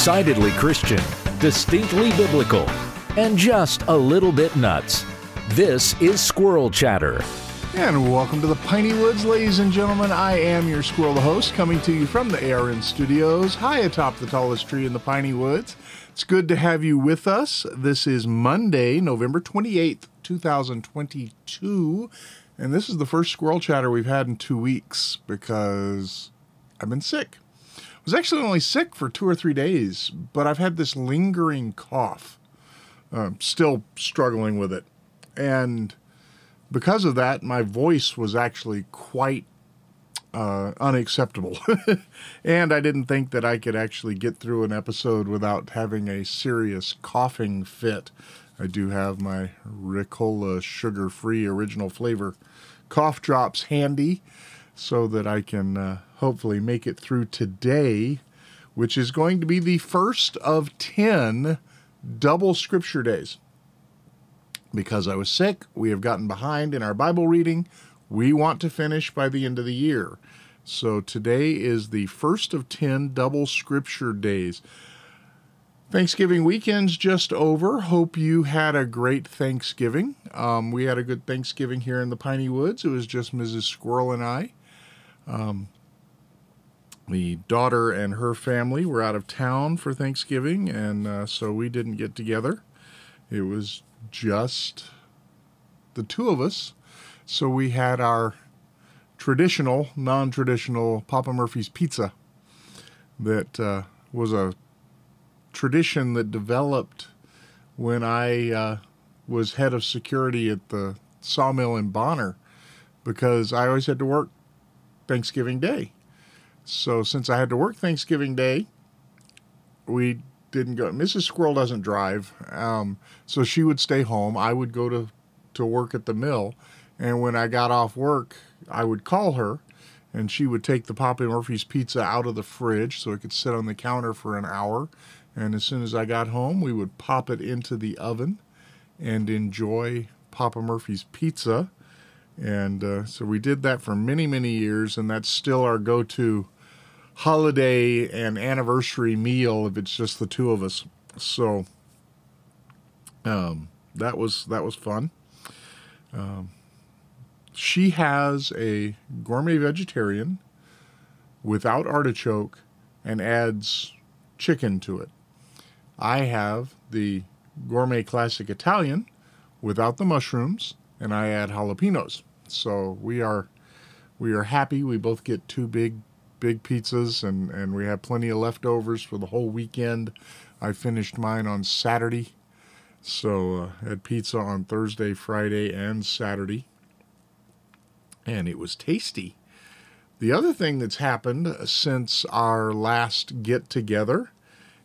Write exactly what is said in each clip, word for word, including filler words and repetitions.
decidedly Christian, distinctly biblical, and just a little bit nuts. This is Squirrel Chatter. And welcome to the Piney Woods, ladies and gentlemen. I am your squirrel host, coming to you from the A R N studios, high atop the tallest tree in the Piney Woods. It's good to have you with us. This is Monday, November twenty-eighth, twenty twenty-two, and this is the first Squirrel Chatter we've had in two weeks because I've been sick. I was actually only sick for two or three days, but I've had this lingering cough. Uh, still struggling with it. And because of that, my voice was actually quite uh, unacceptable. And I didn't think that I could actually get through an episode without having a serious coughing fit. I do have my Ricola sugar-free original flavor cough drops handy so that I can uh, hopefully make it through today, which is going to be the first of ten double scripture days. Because I was sick, we have gotten behind in our Bible reading. We want to finish by the end of the year. So today is the first of ten double scripture days. Thanksgiving weekend's just over. Hope you had a great Thanksgiving. Um, we had a good Thanksgiving here in the Piney Woods. It was just Missus Squirrel and I. Um, the daughter and her family were out of town for Thanksgiving, and uh, so we didn't get together. It was just the two of us. So we had our traditional, non-traditional Papa Murphy's pizza that uh, was a tradition that developed when I uh, was head of security at the sawmill in Bonner, because I always had to work Thanksgiving Day. So since I had to work Thanksgiving Day, we didn't go. Missus Squirrel doesn't drive, um, so she would stay home. I would go to, to work at the mill, and when I got off work, I would call her, and she would take the Papa Murphy's pizza out of the fridge so it could sit on the counter for an hour, and as soon as I got home, we would pop it into the oven and enjoy Papa Murphy's pizza, and uh, so we did that for many, many years, and that's still our go-to holiday and anniversary meal if it's just the two of us. So um, that was that was fun. Um, she has a gourmet vegetarian without artichoke and adds chicken to it. I have the gourmet classic Italian without the mushrooms, and I add jalapenos. So we are we are happy. We both get two big big pizzas, and, and we have plenty of leftovers for the whole weekend. I finished mine on Saturday, so uh, had pizza on Thursday, Friday, and Saturday, and it was tasty. The other thing that's happened since our last get-together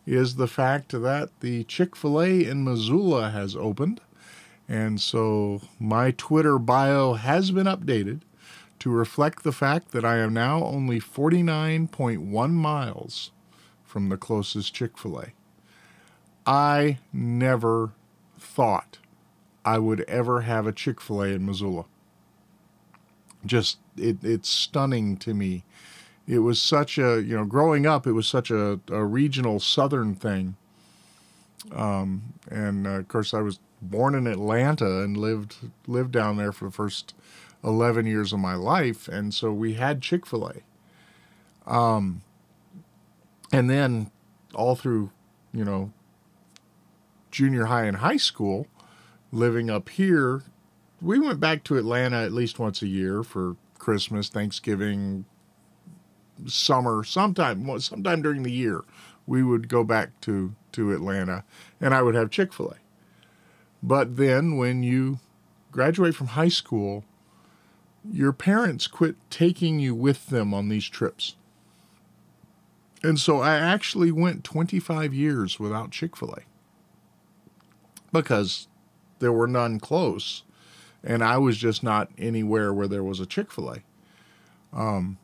is the fact that the Chick-fil-A in Missoula has opened, and so my Twitter bio has been updated to reflect the fact that I am now only forty-nine point one miles from the closest Chick-fil-A. I never thought I would ever have a Chick-fil-A in Missoula. Just, it, it's stunning to me. It was such a, you know, growing up, it was such a, a regional southern thing. Um, and, uh, of course, I was born in Atlanta and lived lived down there for the first eleven years of my life, and so we had Chick-fil-A. Um, and then all through, you know, junior high and high school, living up here, we went back to Atlanta at least once a year for Christmas, Thanksgiving, summer, sometime, sometime during the year, we would go back to, to Atlanta, and I would have Chick-fil-A. But then when you graduate from high school, your parents quit taking you with them on these trips. And so I actually went twenty-five years without Chick-fil-A because there were none close, and I was just not anywhere where there was a Chick-fil-A. Um,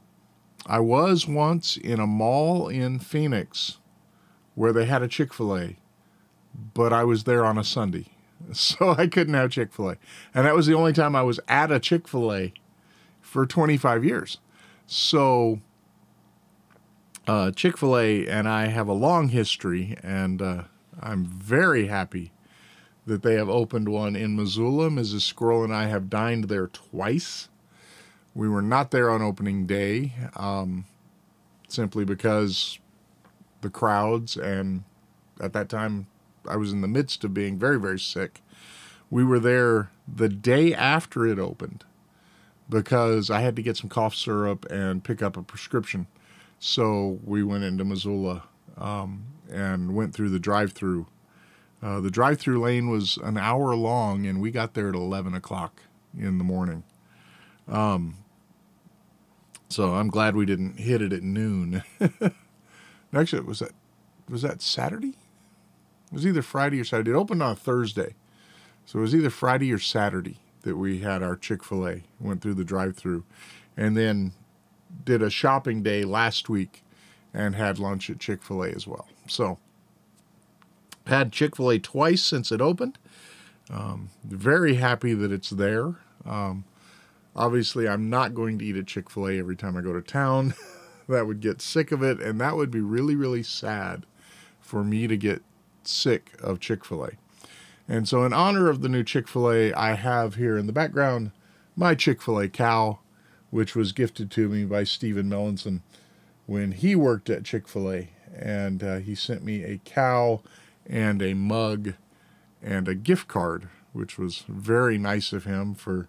I was once in a mall in Phoenix where they had a Chick-fil-A, but I was there on a Sunday, so I couldn't have Chick-fil-A. And that was the only time I was at a Chick-fil-A for twenty-five years. So Uh, Chick-fil-A and I have a long history, and uh, I'm very happy that they have opened one in Missoula. Missus Squirrel and I have dined there twice. We were not there on opening day, um, simply because the crowds, and at that time I was in the midst of being very, very sick. We were there the day after it opened because I had to get some cough syrup and pick up a prescription. So we went into Missoula um, and went through the drive-through. Uh, the drive-through lane was an hour long, and we got there at eleven o'clock in the morning. Um, so I'm glad we didn't hit it at noon. Actually, was that was that Saturday? It was either Friday or Saturday. It opened on a Thursday. So it was either Friday or Saturday that we had our Chick-fil-A, went through the drive-through, and then did a shopping day last week and had lunch at Chick-fil-A as well. So had Chick-fil-A twice since it opened. Um, very happy that it's there. Um, obviously, I'm not going to eat at Chick-fil-A every time I go to town. That would get sick of it, and that would be really, really sad for me to get sick of Chick-fil-A. And so in honor of the new Chick-fil-A, I have here in the background my Chick-fil-A cow, which was gifted to me by Stephen Melanson when he worked at Chick-fil-A. And uh, he sent me a cow and a mug and a gift card, which was very nice of him for,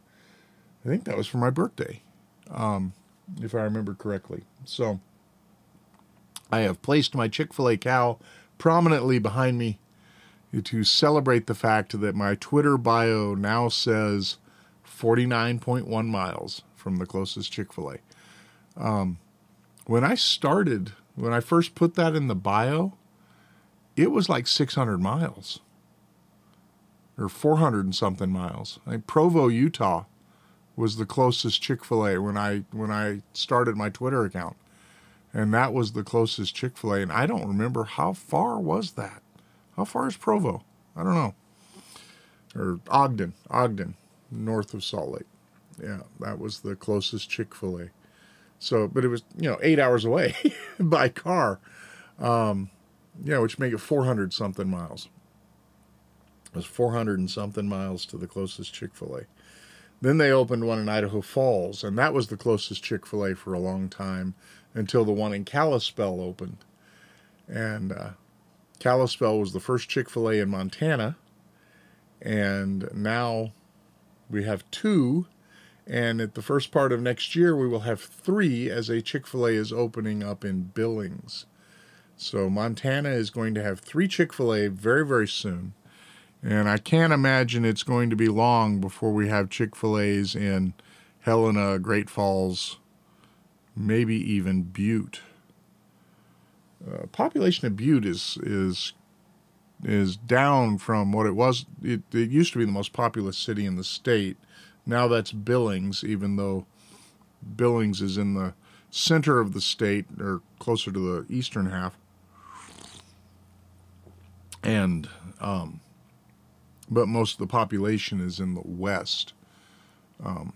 I think that was for my birthday, um, if I remember correctly. So I have placed my Chick-fil-A cow prominently behind me to celebrate the fact that my Twitter bio now says forty-nine point one miles. From the closest Chick-fil-A. Um, when I started, when I first put that in the bio, it was like six hundred miles or four hundred and something miles. I think Provo, Utah was the closest Chick-fil-A when I, when I started my Twitter account, and that was the closest Chick-fil-A. And I don't remember how far was that? How far is Provo? I don't know. Or Ogden, Ogden, north of Salt Lake. Yeah, that was the closest Chick-fil-A. So, but it was, you know, eight hours away by car. Um, yeah, which make it four hundred something miles. It was four hundred and something miles to the closest Chick-fil-A. Then they opened one in Idaho Falls, and that was the closest Chick-fil-A for a long time until the one in Kalispell opened. And uh, Kalispell was the first Chick-fil-A in Montana. And now we have two. And at the first part of next year, we will have three as a Chick-fil-A is opening up in Billings. So Montana is going to have three Chick-fil-A very, very soon. And I can't imagine it's going to be long before we have Chick-fil-A's in Helena, Great Falls, maybe even Butte. Uh, population of Butte is is is down from what it was. It, it used to be the most populous city in the state. Now that's Billings, even though Billings is in the center of the state, or closer to the eastern half. And, um, but most of the population is in the west. Um,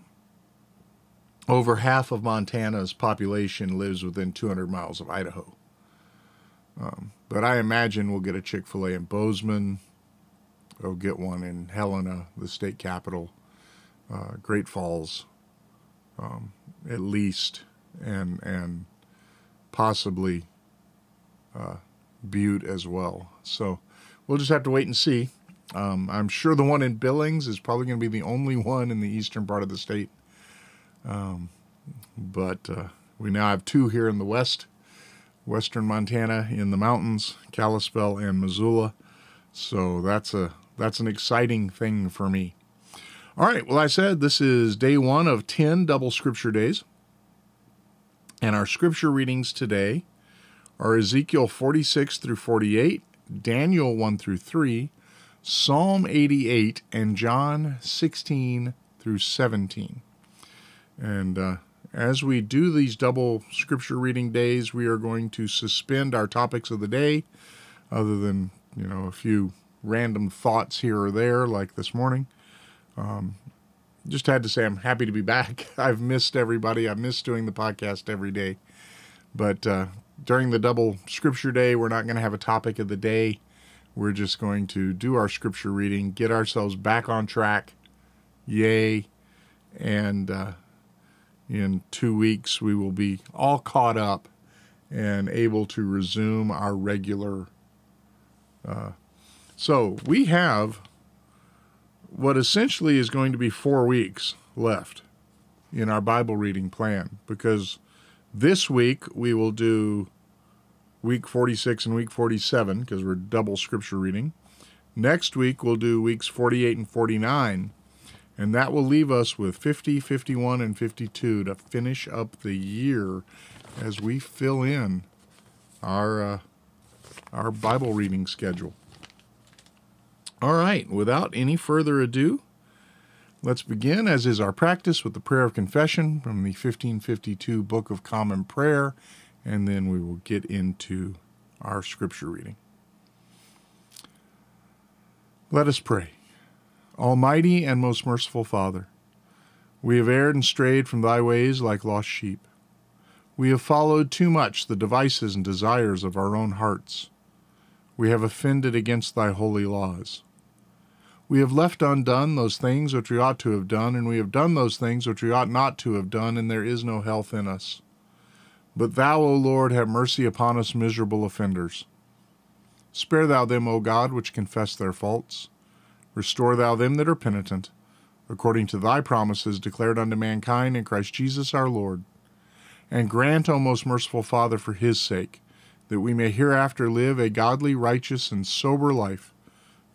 over half of Montana's population lives within two hundred miles of Idaho. Um, but I imagine we'll get a Chick-fil-A in Bozeman. We'll get one in Helena, the state capital. Uh, Great Falls, um, at least, and and possibly uh, Butte as well. So we'll just have to wait and see. Um, I'm sure the one in Billings is probably going to be the only one in the eastern part of the state. Um, but uh, we now have two here in the west, western Montana in the mountains, Kalispell and Missoula. So that's a that's an exciting thing for me. All right, well, I said this is day one of ten double scripture days. And our scripture readings today are Ezekiel forty-six through forty-eight, Daniel one through three, Psalm eighty-eight, and John sixteen through seventeen. And uh, as we do these double scripture reading days, we are going to suspend our topics of the day, other than, you know, a few random thoughts here or there, like this morning. Um, just had to say I'm happy to be back. I've missed everybody. I've missed doing the podcast every day, but uh, during the double scripture day, we're not going to have a topic of the day. We're just going to do our scripture reading, get ourselves back on track. Yay. And uh, in two weeks, we will be all caught up and able to resume our regular. Uh, so we have what essentially is going to be four weeks left in our Bible reading plan, because this week we will do week forty-six and week forty-seven, because we're double scripture reading. Next week we'll do weeks forty-eight and forty-nine, and that will leave us with fifty, fifty-one, and fifty-two to finish up the year as we fill in our uh, our Bible reading schedule. All right, without any further ado, let's begin, as is our practice, with the prayer of confession from the fifteen fifty-two Book of Common Prayer, and then we will get into our scripture reading. Let us pray. Almighty and most merciful Father, we have erred and strayed from thy ways like lost sheep. We have followed too much the devices and desires of our own hearts. We have offended against thy holy laws. We have left undone those things which we ought to have done, and we have done those things which we ought not to have done, and there is no health in us. But thou, O Lord, have mercy upon us miserable offenders. Spare thou them, O God, which confess their faults. Restore thou them that are penitent, according to thy promises declared unto mankind in Christ Jesus our Lord. And grant, O most merciful Father, for his sake, that we may hereafter live a godly, righteous, and sober life,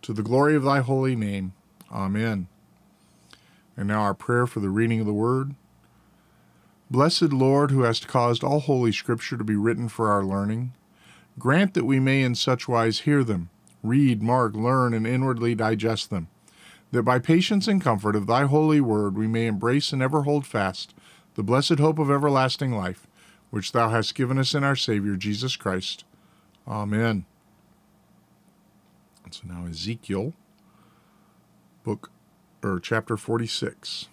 to the glory of thy holy name. Amen. And now our prayer for the reading of the word. Blessed Lord, who hast caused all holy scripture to be written for our learning, grant that we may in such wise hear them, read, mark, learn, and inwardly digest them, that by patience and comfort of thy holy word we may embrace and ever hold fast the blessed hope of everlasting life, which thou hast given us in our Savior, Jesus Christ. Amen. So now Ezekiel, book, or chapter forty-six.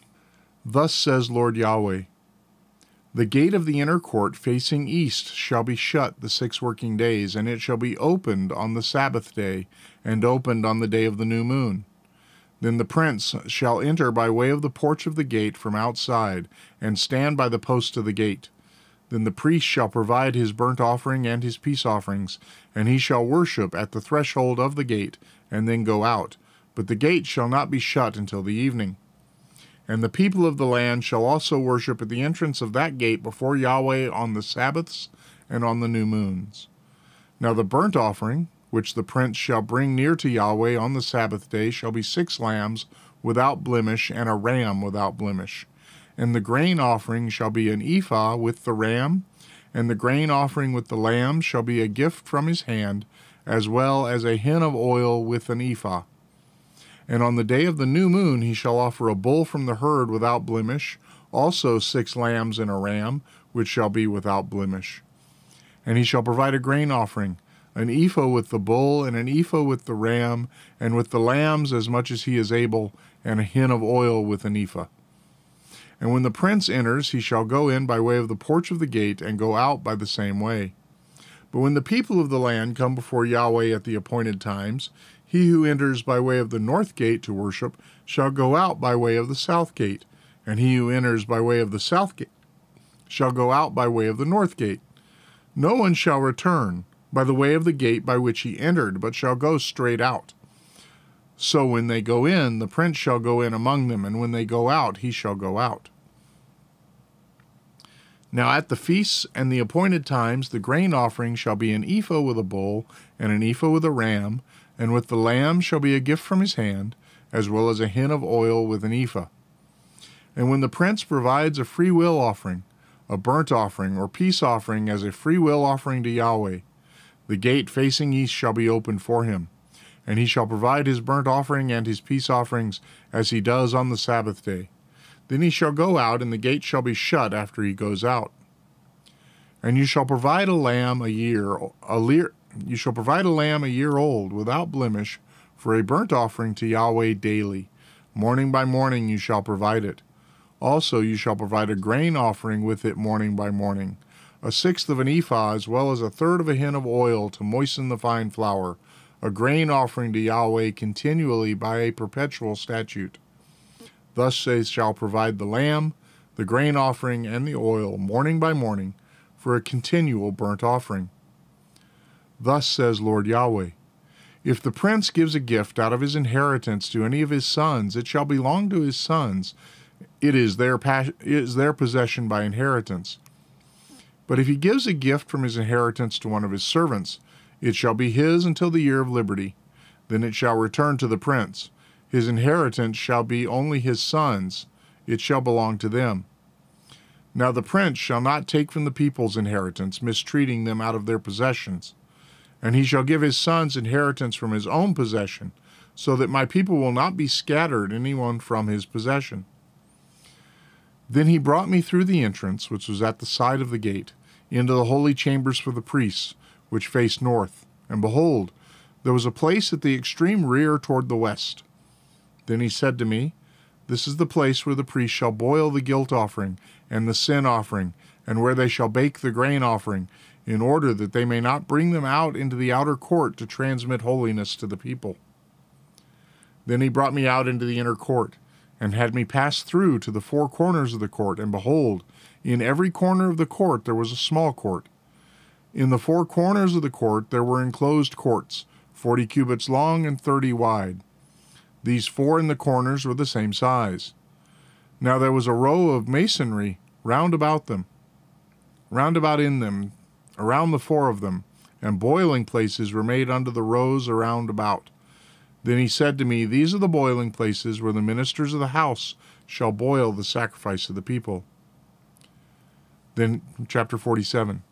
Thus says Lord Yahweh, the gate of the inner court facing east shall be shut the six working days, and it shall be opened on the Sabbath day, and opened on the day of the new moon. Then the prince shall enter by way of the porch of the gate from outside, and stand by the post of the gate. Then the priest shall provide his burnt offering and his peace offerings, and he shall worship at the threshold of the gate, and then go out. But the gate shall not be shut until the evening. And the people of the land shall also worship at the entrance of that gate before Yahweh on the Sabbaths and on the new moons. Now the burnt offering, which the prince shall bring near to Yahweh on the Sabbath day, shall be six lambs without blemish and a ram without blemish. And the grain offering shall be an ephah with the ram, and the grain offering with the lamb shall be a gift from his hand, as well as a hin of oil with an ephah. And on the day of the new moon he shall offer a bull from the herd without blemish, also six lambs and a ram, which shall be without blemish. And he shall provide a grain offering, an ephah with the bull, and an ephah with the ram, and with the lambs as much as he is able, and a hin of oil with an ephah. And when the prince enters, he shall go in by way of the porch of the gate, and go out by the same way. But when the people of the land come before Yahweh at the appointed times, he who enters by way of the north gate to worship shall go out by way of the south gate, and he who enters by way of the south gate shall go out by way of the north gate. No one shall return by the way of the gate by which he entered, but shall go straight out. So when they go in, the prince shall go in among them, and when they go out, he shall go out. Now at the feasts and the appointed times, the grain offering shall be an ephah with a bull, and an ephah with a ram, and with the lamb shall be a gift from his hand, as well as a hin of oil with an ephah. And when the prince provides a freewill offering, a burnt offering, or peace offering as a freewill offering to Yahweh, the gate facing east shall be opened for him. And he shall provide his burnt offering and his peace offerings as he does on the Sabbath day. Then he shall go out, and the gate shall be shut after he goes out. And you shall provide a lamb a year, a lear, you shall provide a lamb a year old without blemish for a burnt offering to Yahweh daily. Morning by morning you shall provide it. Also you shall provide a grain offering with it morning by morning, a sixth of an ephah, as well as a third of a hin of oil to moisten the fine flour, a grain offering to Yahweh continually by a perpetual statute. Thus they shall provide the lamb, the grain offering, and the oil, morning by morning, for a continual burnt offering. Thus says Lord Yahweh, if the prince gives a gift out of his inheritance to any of his sons, it shall belong to his sons. It is their pas- it is their possession by inheritance. But if he gives a gift from his inheritance to one of his servants, it shall be his until the year of liberty. Then it shall return to the prince. His inheritance shall be only his sons. It shall belong to them. Now the prince shall not take from the people's inheritance, mistreating them out of their possessions. And he shall give his sons inheritance from his own possession, so that my people will not be scattered, anyone from his possession. Then he brought me through the entrance, which was at the side of the gate, into the holy chambers for the priests, which faced north. And behold, there was a place at the extreme rear toward the west. Then he said to me, this is the place where the priests shall boil the guilt offering and the sin offering, and where they shall bake the grain offering, in order that they may not bring them out into the outer court to transmit holiness to the people. Then he brought me out into the inner court, and had me pass through to the four corners of the court, and behold, in every corner of the court there was a small court. In the four corners of the court there were enclosed courts, forty cubits long and thirty wide. These four in the corners were the same size. Now there was a row of masonry round about them, round about in them, around the four of them, and boiling places were made under the rows around about. Then he said to me, these are the boiling places where the ministers of the house shall boil the sacrifice of the people. Then, chapter forty-seven.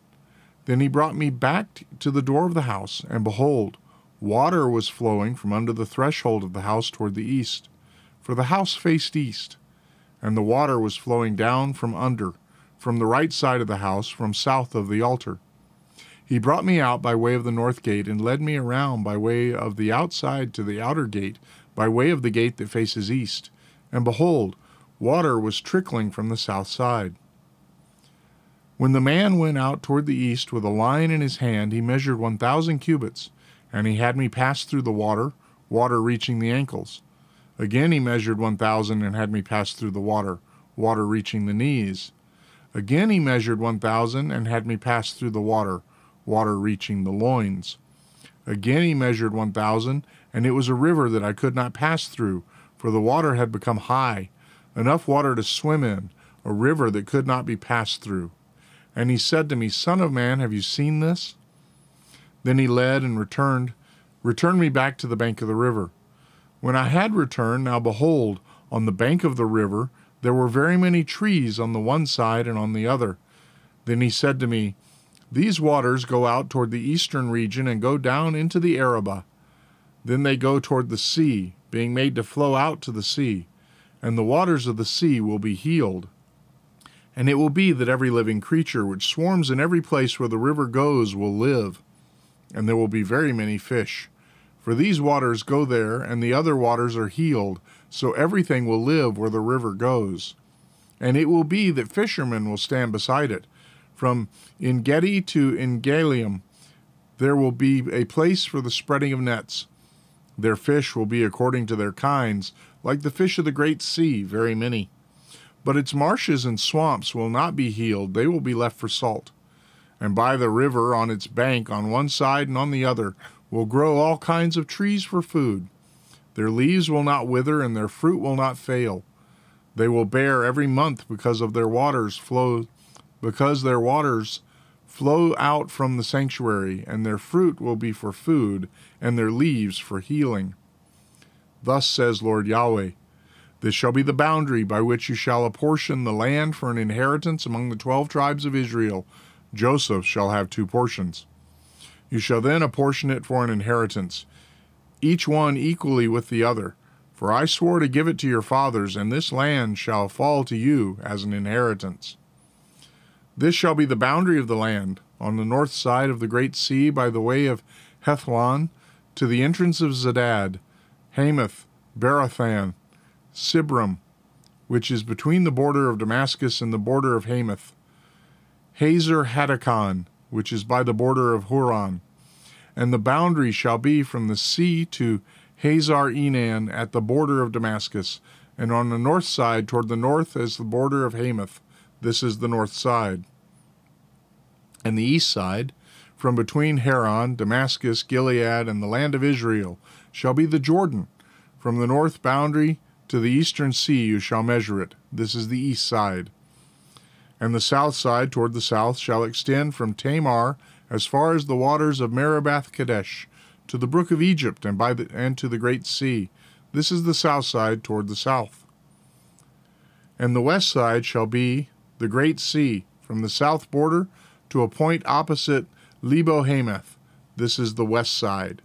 Then he brought me back to the door of the house, and behold, water was flowing from under the threshold of the house toward the east, for the house faced east, and the water was flowing down from under, from the right side of the house, from south of the altar. He brought me out by way of the north gate, and led me around by way of the outside to the outer gate, by way of the gate that faces east. And behold, water was trickling from the south side. When the man went out toward the east with a line in his hand, he measured one thousand cubits, and he had me pass through the water, water reaching the ankles. Again he measured one thousand and had me pass through the water, water reaching the knees. Again he measured one thousand and had me pass through the water, water reaching the loins. Again he measured one thousand, and it was a river that I could not pass through, for the water had become high, enough water to swim in, a river that could not be passed through. And he said to me, Son of man, have you seen this? Then he led and returned, returned me back to the bank of the river. When I had returned, now behold, on the bank of the river there were very many trees on the one side and on the other. Then he said to me, these waters go out toward the eastern region and go down into the Arabah. Then they go toward the sea, being made to flow out to the sea, and the waters of the sea will be healed. And it will be that every living creature which swarms in every place where the river goes will live, and there will be very many fish. For these waters go there, and the other waters are healed, so everything will live where the river goes. And it will be that fishermen will stand beside it. From Engedi to Engelium, there will be a place for the spreading of nets. Their fish will be according to their kinds, like the fish of the great sea, very many. But its marshes and swamps will not be healed, they will be left for salt. And by the river, on its bank, on one side and on the other, will grow all kinds of trees for food. Their leaves will not wither, and their fruit will not fail. They will bear every month because of their waters flow. Because their waters flow out from the sanctuary, and their fruit will be for food, and their leaves for healing. Thus says Lord Yahweh, this shall be the boundary by which you shall apportion the land for an inheritance among the twelve tribes of Israel. Joseph shall have two portions. You shall then apportion it for an inheritance, each one equally with the other. For I swore to give it to your fathers, and this land shall fall to you as an inheritance. This shall be the boundary of the land, on the north side of the great sea, by the way of Hethlon, to the entrance of Zedad, Hamath, Berathan, Sibrim, which is between the border of Damascus and the border of Hamath. Hazar-Hadakon, which is by the border of Huron. And the boundary shall be from the sea to Hazar-Enan at the border of Damascus, and on the north side toward the north as the border of Hamath. This is the north side. And the east side, from between Haran, Damascus, Gilead, and the land of Israel, shall be the Jordan. From the north boundary to the eastern sea you shall measure it. This is the east side. And the south side toward the south shall extend from Tamar as far as the waters of Meribath-Kadesh, to the brook of Egypt, and by the, and to the great sea. This is the south side toward the south. And the west side shall be the great sea, from the south border to a point opposite Lebo-Hamath. This is the west side.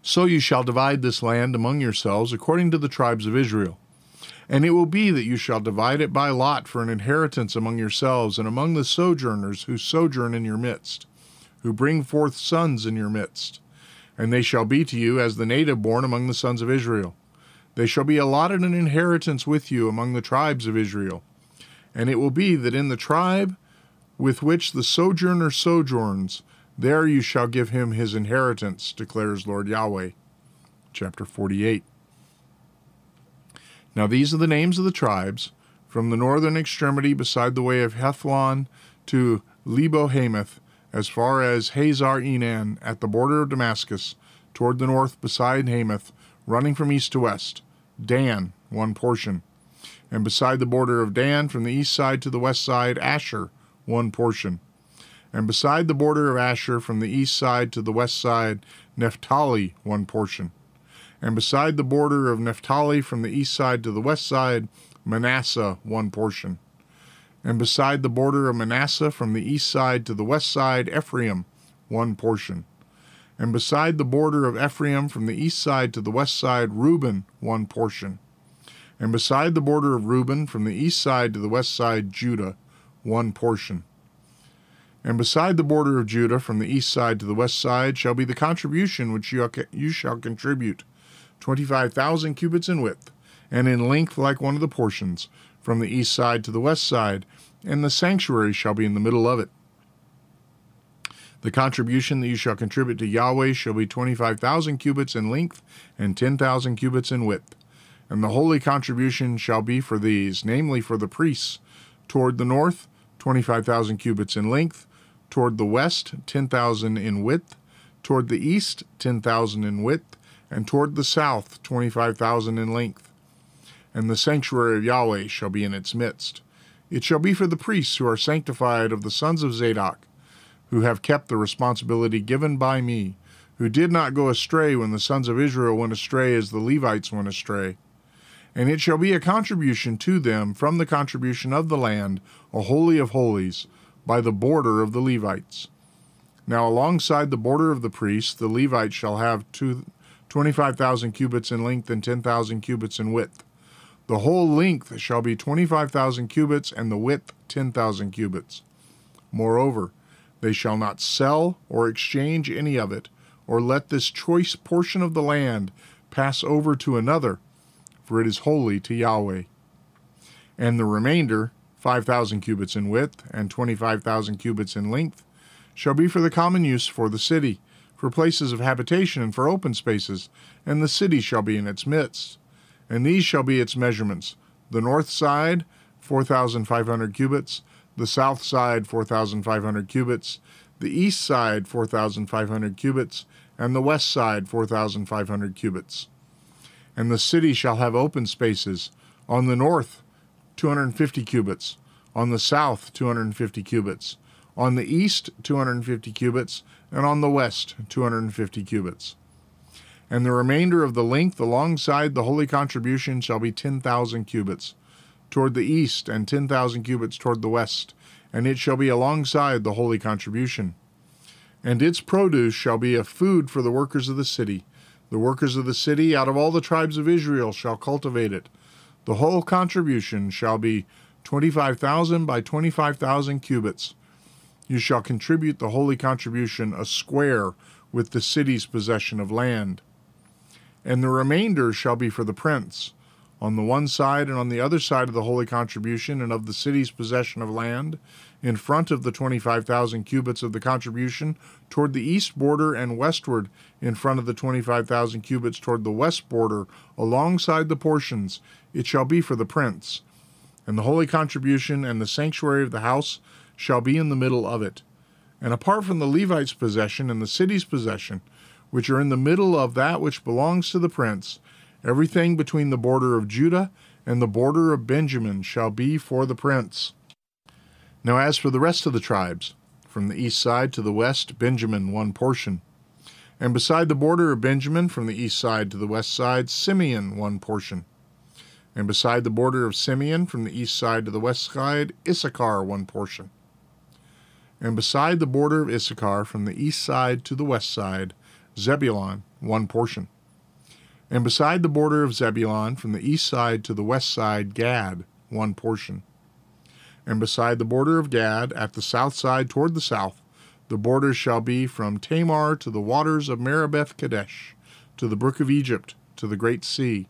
So you shall divide this land among yourselves according to the tribes of Israel. And it will be that you shall divide it by lot for an inheritance among yourselves and among the sojourners who sojourn in your midst, who bring forth sons in your midst. And they shall be to you as the native born among the sons of Israel. They shall be allotted an inheritance with you among the tribes of Israel. And it will be that in the tribe with which the sojourner sojourns, there you shall give him his inheritance, declares Lord Yahweh. Chapter forty-eight. Now these are the names of the tribes, from the northern extremity beside the way of Hethlon to Lebo-Hamath, as far as Hazar-Enan, at the border of Damascus, toward the north beside Hamath, running from east to west, Dan, one portion. And beside the border of Dan, from the east side to the west side, Asher, one portion. And beside the border of Asher, from the east side to the west side, Naphtali, one portion. And beside the border of Naphtali, from the east side to the west side, Manasseh, one portion. And beside the border of Manasseh, from the east side to the west side, Ephraim, one portion. And beside the border of Ephraim, from the east side to the west side, Reuben, one portion. And beside the border of Reuben, from the east side to the west side, Judah, one portion. And beside the border of Judah, from the east side to the west side, shall be the contribution which you shall contribute, twenty-five thousand cubits in width, and in length like one of the portions, from the east side to the west side, and the sanctuary shall be in the middle of it. The contribution that you shall contribute to Yahweh shall be twenty-five thousand cubits in length, and ten thousand cubits in width. And the holy contribution shall be for these, namely for the priests, toward the north, twenty-five thousand cubits in length, toward the west, ten thousand in width, toward the east, ten thousand in width, and toward the south, twenty-five thousand in length. And the sanctuary of Yahweh shall be in its midst. It shall be for the priests who are sanctified of the sons of Zadok, who have kept the responsibility given by me, who did not go astray when the sons of Israel went astray as the Levites went astray. And it shall be a contribution to them from the contribution of the land, a holy of holies, by the border of the Levites. Now alongside the border of the priests, the Levites shall have twenty-five thousand cubits in length and ten thousand cubits in width. The whole length shall be twenty-five thousand cubits, and the width ten thousand cubits. Moreover, they shall not sell or exchange any of it, or let this choice portion of the land pass over to another, for it is holy to Yahweh. And the remainder, five thousand cubits in width, and twenty-five thousand cubits in length, shall be for the common use for the city, for places of habitation and for open spaces, and the city shall be in its midst. And these shall be its measurements: the north side, four thousand five hundred cubits, the south side, four thousand five hundred cubits, the east side, four thousand five hundred cubits, and the west side, four thousand five hundred cubits. And the city shall have open spaces, on the north two hundred fifty cubits, on the south two hundred fifty cubits, on the east two hundred fifty cubits, and on the west two hundred fifty cubits. And the remainder of the length alongside the holy contribution shall be ten thousand cubits toward the east, and ten thousand cubits toward the west, and it shall be alongside the holy contribution. And its produce shall be a food for the workers of the city. The workers of the city out of all the tribes of Israel shall cultivate it. The whole contribution shall be twenty-five thousand by twenty-five thousand cubits. You shall contribute the holy contribution a square with the city's possession of land. And the remainder shall be for the prince. on the one side and on the other side of the holy contribution and of the city's possession of land, in front of the twenty-five thousand cubits of the contribution, toward the east border and westward, in front of the twenty-five thousand cubits toward the west border, alongside the portions, it shall be for the prince. And the holy contribution and the sanctuary of the house shall be in the middle of it. And apart from the Levites' possession and the city's possession, which are in the middle of that which belongs to the prince, everything between the border of Judah and the border of Benjamin shall be for the prince. Now as for the rest of the tribes, from the east side to the west, Benjamin one portion. And beside the border of Benjamin, from the east side to the west side, Simeon one portion. And beside the border of Simeon, from the east side to the west side, Issachar one portion. And beside the border of Issachar, from the east side to the west side, Zebulun one portion. And beside the border of Zebulun, from the east side to the west side, Gad one portion. And beside the border of Gad, at the south side toward the south, the border shall be from Tamar to the waters of Meribeth Kadesh, to the brook of Egypt, to the great sea.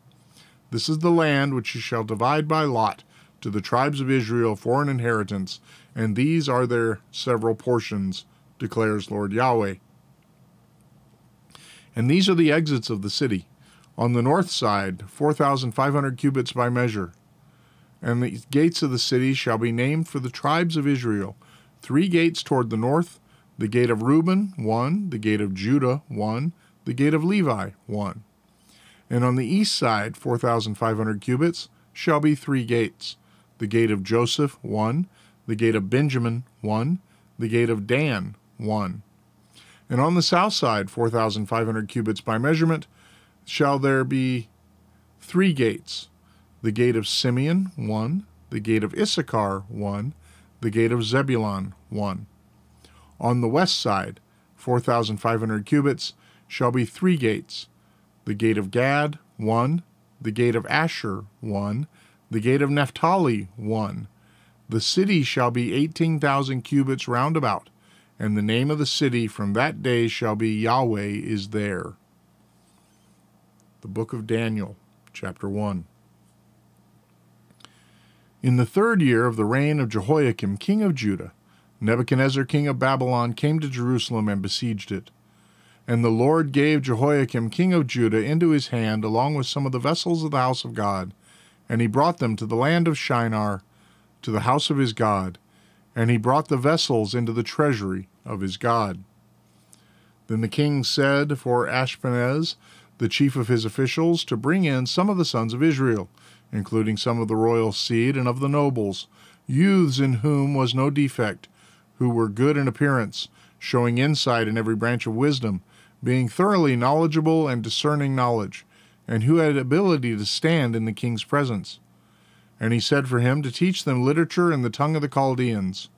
This is the land which you shall divide by lot to the tribes of Israel for an inheritance, and these are their several portions, declares Lord Yahweh. And these are the exits of the city. On the north side, four thousand five hundred cubits by measure. And the gates of the city shall be named for the tribes of Israel. Three gates toward the north, the gate of Reuben, one, the gate of Judah, one, the gate of Levi, one. And on the east side, four thousand five hundred cubits, shall be three gates. The gate of Joseph, one, the gate of Benjamin, one, the gate of Dan, one. And on the south side, four thousand five hundred cubits by measurement, shall there be three gates. The gate of Simeon, one, the gate of Issachar, one, the gate of Zebulun, one. On the west side, four thousand five hundred cubits, shall be three gates, the gate of Gad, one, the gate of Asher, one, the gate of Naphtali, one. The city shall be eighteen thousand cubits round about, and the name of the city from that day shall be Yahweh is there. The Book of Daniel, Chapter one. In the third year of the reign of Jehoiakim, king of Judah, Nebuchadnezzar, king of Babylon, came to Jerusalem and besieged it. And the Lord gave Jehoiakim, king of Judah, into his hand, along with some of the vessels of the house of God. And he brought them to the land of Shinar, to the house of his God. And he brought the vessels into the treasury of his God. Then the king said for Ashpenaz, the chief of his officials, to bring in some of the sons of Israel, including some of the royal seed and of the nobles, youths in whom was no defect, who were good in appearance, showing insight in every branch of wisdom, being thoroughly knowledgeable and discerning knowledge, and who had ability to stand in the king's presence. And he said for him to teach them literature in the tongue of the Chaldeans.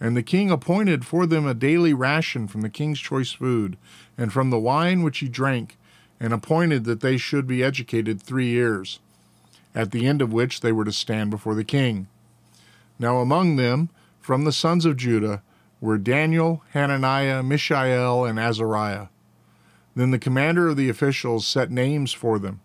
And the king appointed for them a daily ration from the king's choice food, and from the wine which he drank, and appointed that they should be educated three years, at the end of which they were to stand before the king. Now among them, from the sons of Judah, were Daniel, Hananiah, Mishael, and Azariah. Then the commander of the officials set names for them.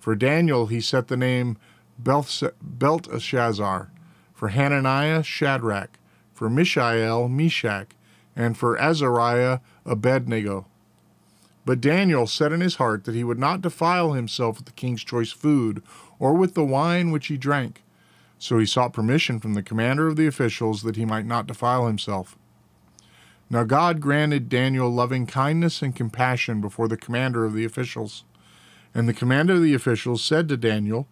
For Daniel he set the name Belteshazzar, for Hananiah, Shadrach, for Mishael, Meshach, and for Azariah, Abednego. But Daniel said in his heart that he would not defile himself with the king's choice food, or with the wine which he drank. So he sought permission from the commander of the officials that he might not defile himself. Now God granted Daniel loving kindness and compassion before the commander of the officials. And the commander of the officials said to Daniel,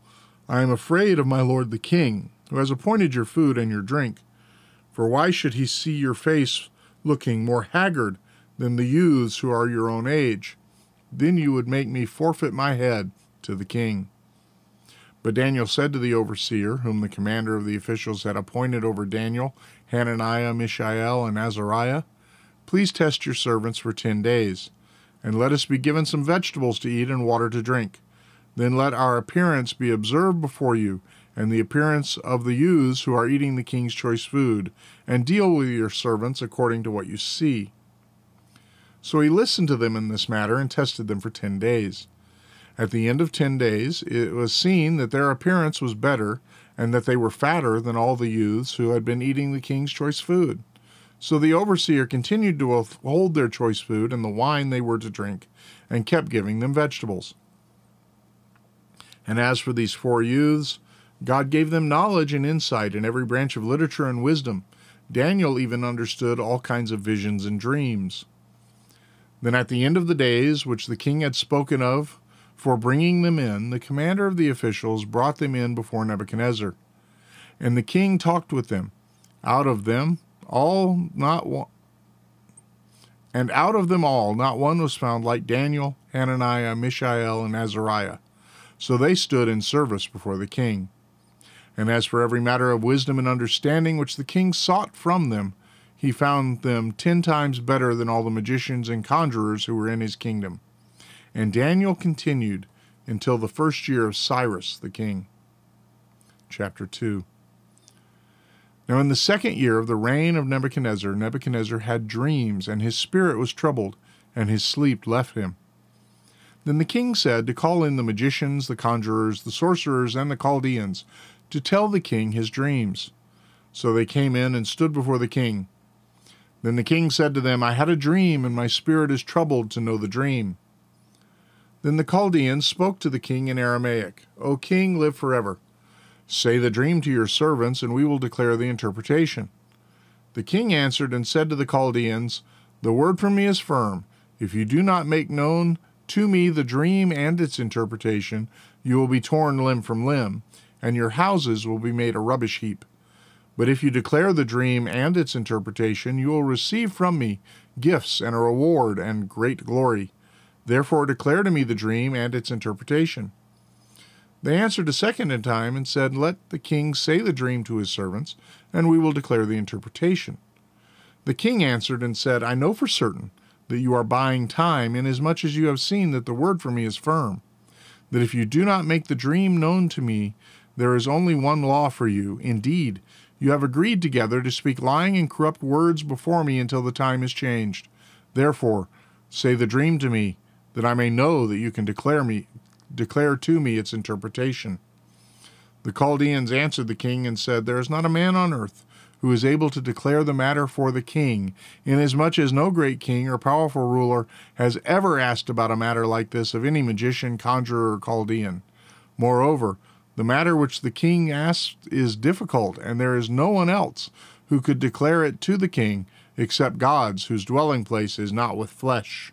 I am afraid of my lord the king, who has appointed your food and your drink. For why should he see your face looking more haggard than the youths who are your own age? Then you would make me forfeit my head to the king. But Daniel said to the overseer, whom the commander of the officials had appointed over Daniel, Hananiah, Mishael, and Azariah, Please test your servants for ten days, and let us be given some vegetables to eat and water to drink. Then let our appearance be observed before you, and the appearance of the youths who are eating the king's choice food, and deal with your servants according to what you see. So he listened to them in this matter and tested them for ten days. At the end of ten days, it was seen that their appearance was better and that they were fatter than all the youths who had been eating the king's choice food. So the overseer continued to withhold their choice food and the wine they were to drink, and kept giving them vegetables. And as for these four youths, God gave them knowledge and insight in every branch of literature and wisdom. Daniel even understood all kinds of visions and dreams. Then at the end of the days which the king had spoken of for bringing them in, the commander of the officials brought them in before Nebuchadnezzar. And the king talked with them. Out of them all not one, and out of them all not one was found like Daniel, Hananiah, Mishael, and Azariah. So they stood in service before the king. And as for every matter of wisdom and understanding which the king sought from them, he found them ten times better than all the magicians and conjurers who were in his kingdom. And Daniel continued until the first year of Cyrus the king. Chapter two. Now in the second year of the reign of Nebuchadnezzar, Nebuchadnezzar had dreams, and his spirit was troubled, and his sleep left him. Then the king said to call in the magicians, the conjurers, the sorcerers, and the Chaldeans, to tell the king his dreams. So they came in and stood before the king. Then the king said to them, I had a dream, and my spirit is troubled to know the dream. Then the Chaldeans spoke to the king in Aramaic, O king, live forever. Say the dream to your servants, and we will declare the interpretation. The king answered and said to the Chaldeans, The word from me is firm. If you do not make known to me the dream and its interpretation, you will be torn limb from limb, and your houses will be made a rubbish heap. But if you declare the dream and its interpretation, you will receive from me gifts and a reward and great glory. Therefore declare to me the dream and its interpretation. They answered a second time and said, Let the king say the dream to his servants, and we will declare the interpretation. The king answered and said, I know for certain that you are buying time, inasmuch as you have seen that the word from me is firm, that if you do not make the dream known to me, there is only one law for you. Indeed, you have agreed together to speak lying and corrupt words before me until the time is changed. Therefore, say the dream to me, that I may know that you can declare me, declare to me its interpretation. The Chaldeans answered the king and said, There is not a man on earth who is able to declare the matter for the king, inasmuch as no great king or powerful ruler has ever asked about a matter like this of any magician, conjurer, or Chaldean. Moreover, the matter which the king asked is difficult, and there is no one else who could declare it to the king except gods, whose dwelling place is not with flesh.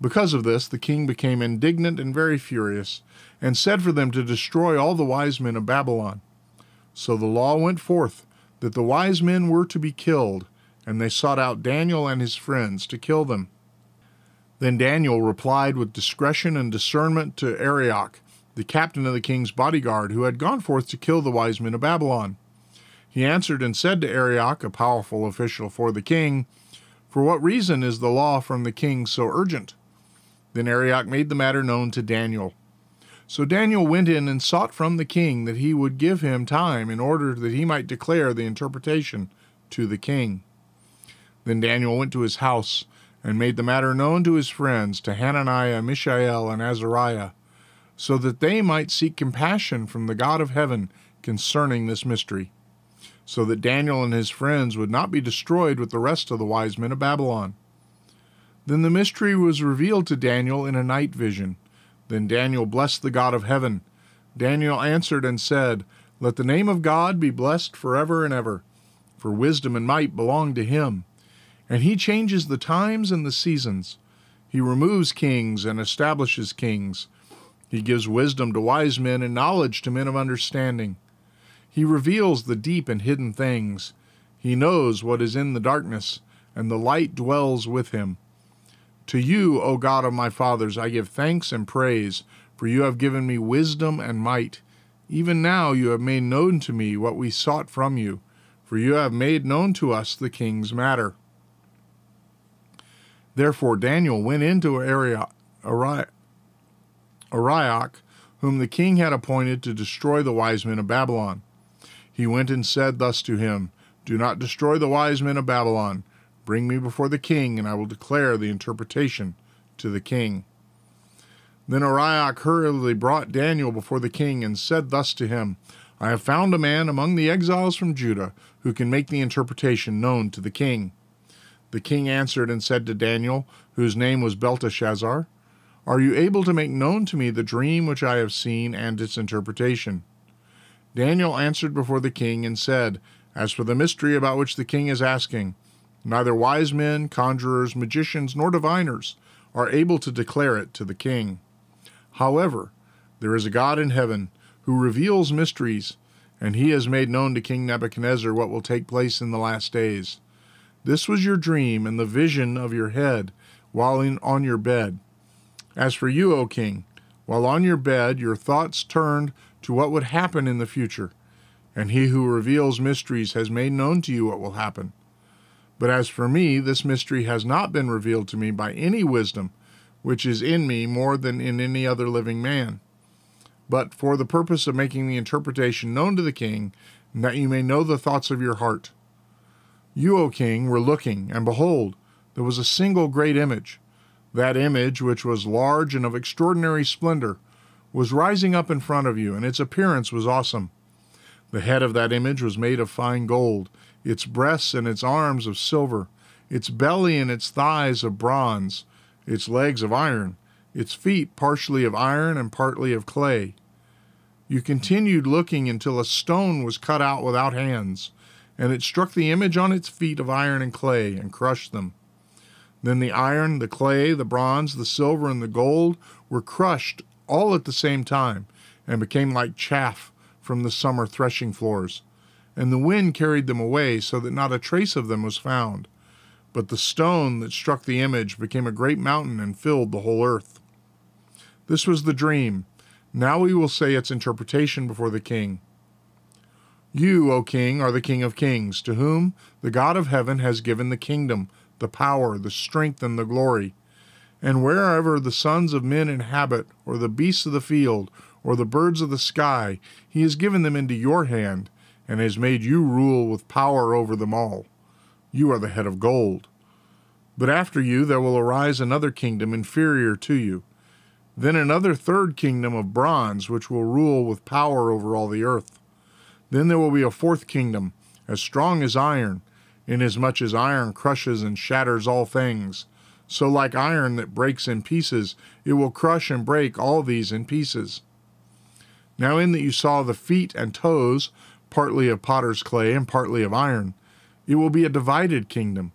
Because of this, the king became indignant and very furious, and said for them to destroy all the wise men of Babylon. So the law went forth that the wise men were to be killed, and they sought out Daniel and his friends to kill them. Then Daniel replied with discretion and discernment to Arioch, the captain of the king's bodyguard, who had gone forth to kill the wise men of Babylon. He answered and said to Arioch, a powerful official for the king, For what reason is the law from the king so urgent? Then Arioch made the matter known to Daniel. So Daniel went in and sought from the king that he would give him time in order that he might declare the interpretation to the king. Then Daniel went to his house and made the matter known to his friends, to Hananiah, Mishael, and Azariah, so that they might seek compassion from the God of heaven concerning this mystery, so that Daniel and his friends would not be destroyed with the rest of the wise men of Babylon. Then the mystery was revealed to Daniel in a night vision. Then Daniel blessed the God of heaven. Daniel answered and said, Let the name of God be blessed forever and ever, for wisdom and might belong to him. And he changes the times and the seasons. He removes kings and establishes kings. He gives wisdom to wise men and knowledge to men of understanding. He reveals the deep and hidden things. He knows what is in the darkness, and the light dwells with him. To you, O God of my fathers, I give thanks and praise, for you have given me wisdom and might. Even now you have made known to me what we sought from you, for you have made known to us the king's matter. Therefore Daniel went into Arioch, Arioch, Arioch, whom the king had appointed to destroy the wise men of Babylon. He went and said thus to him, Do not destroy the wise men of Babylon. Bring me before the king, and I will declare the interpretation to the king. Then Arioch hurriedly brought Daniel before the king and said thus to him, I have found a man among the exiles from Judah who can make the interpretation known to the king. The king answered and said to Daniel, whose name was Belteshazzar, Are you able to make known to me the dream which I have seen and its interpretation? Daniel answered before the king and said, As for the mystery about which the king is asking, neither wise men, conjurers, magicians, nor diviners are able to declare it to the king. However, there is a God in heaven who reveals mysteries, and he has made known to King Nebuchadnezzar what will take place in the last days. This was your dream and the vision of your head while in, on your bed. As for you, O king, while on your bed, your thoughts turned to what would happen in the future, and he who reveals mysteries has made known to you what will happen. But as for me, this mystery has not been revealed to me by any wisdom, which is in me more than in any other living man. But for the purpose of making the interpretation known to the king, and that you may know the thoughts of your heart. You, O king, were looking, and behold, there was a single great image. That image, which was large and of extraordinary splendor, was rising up in front of you, and its appearance was awesome. The head of that image was made of fine gold, its breasts and its arms of silver, its belly and its thighs of bronze, its legs of iron, its feet partially of iron and partly of clay. You continued looking until a stone was cut out without hands, and it struck the image on its feet of iron and clay and crushed them. Then the iron, the clay, the bronze, the silver, and the gold were crushed all at the same time and became like chaff from the summer threshing floors. And the wind carried them away so that not a trace of them was found. But the stone that struck the image became a great mountain and filled the whole earth. This was the dream. Now we will say its interpretation before the king. You, O king, are the king of kings, to whom the God of heaven has given the kingdom, the power, the strength, and the glory. And wherever the sons of men inhabit, or the beasts of the field, or the birds of the sky, he has given them into your hand, and has made you rule with power over them all. You are the head of gold. But after you there will arise another kingdom inferior to you. Then another third kingdom of bronze, which will rule with power over all the earth. Then there will be a fourth kingdom, as strong as iron, inasmuch as iron crushes and shatters all things. So like iron that breaks in pieces, it will crush and break all these in pieces. Now in that you saw the feet and toes, partly of potter's clay and partly of iron, it will be a divided kingdom,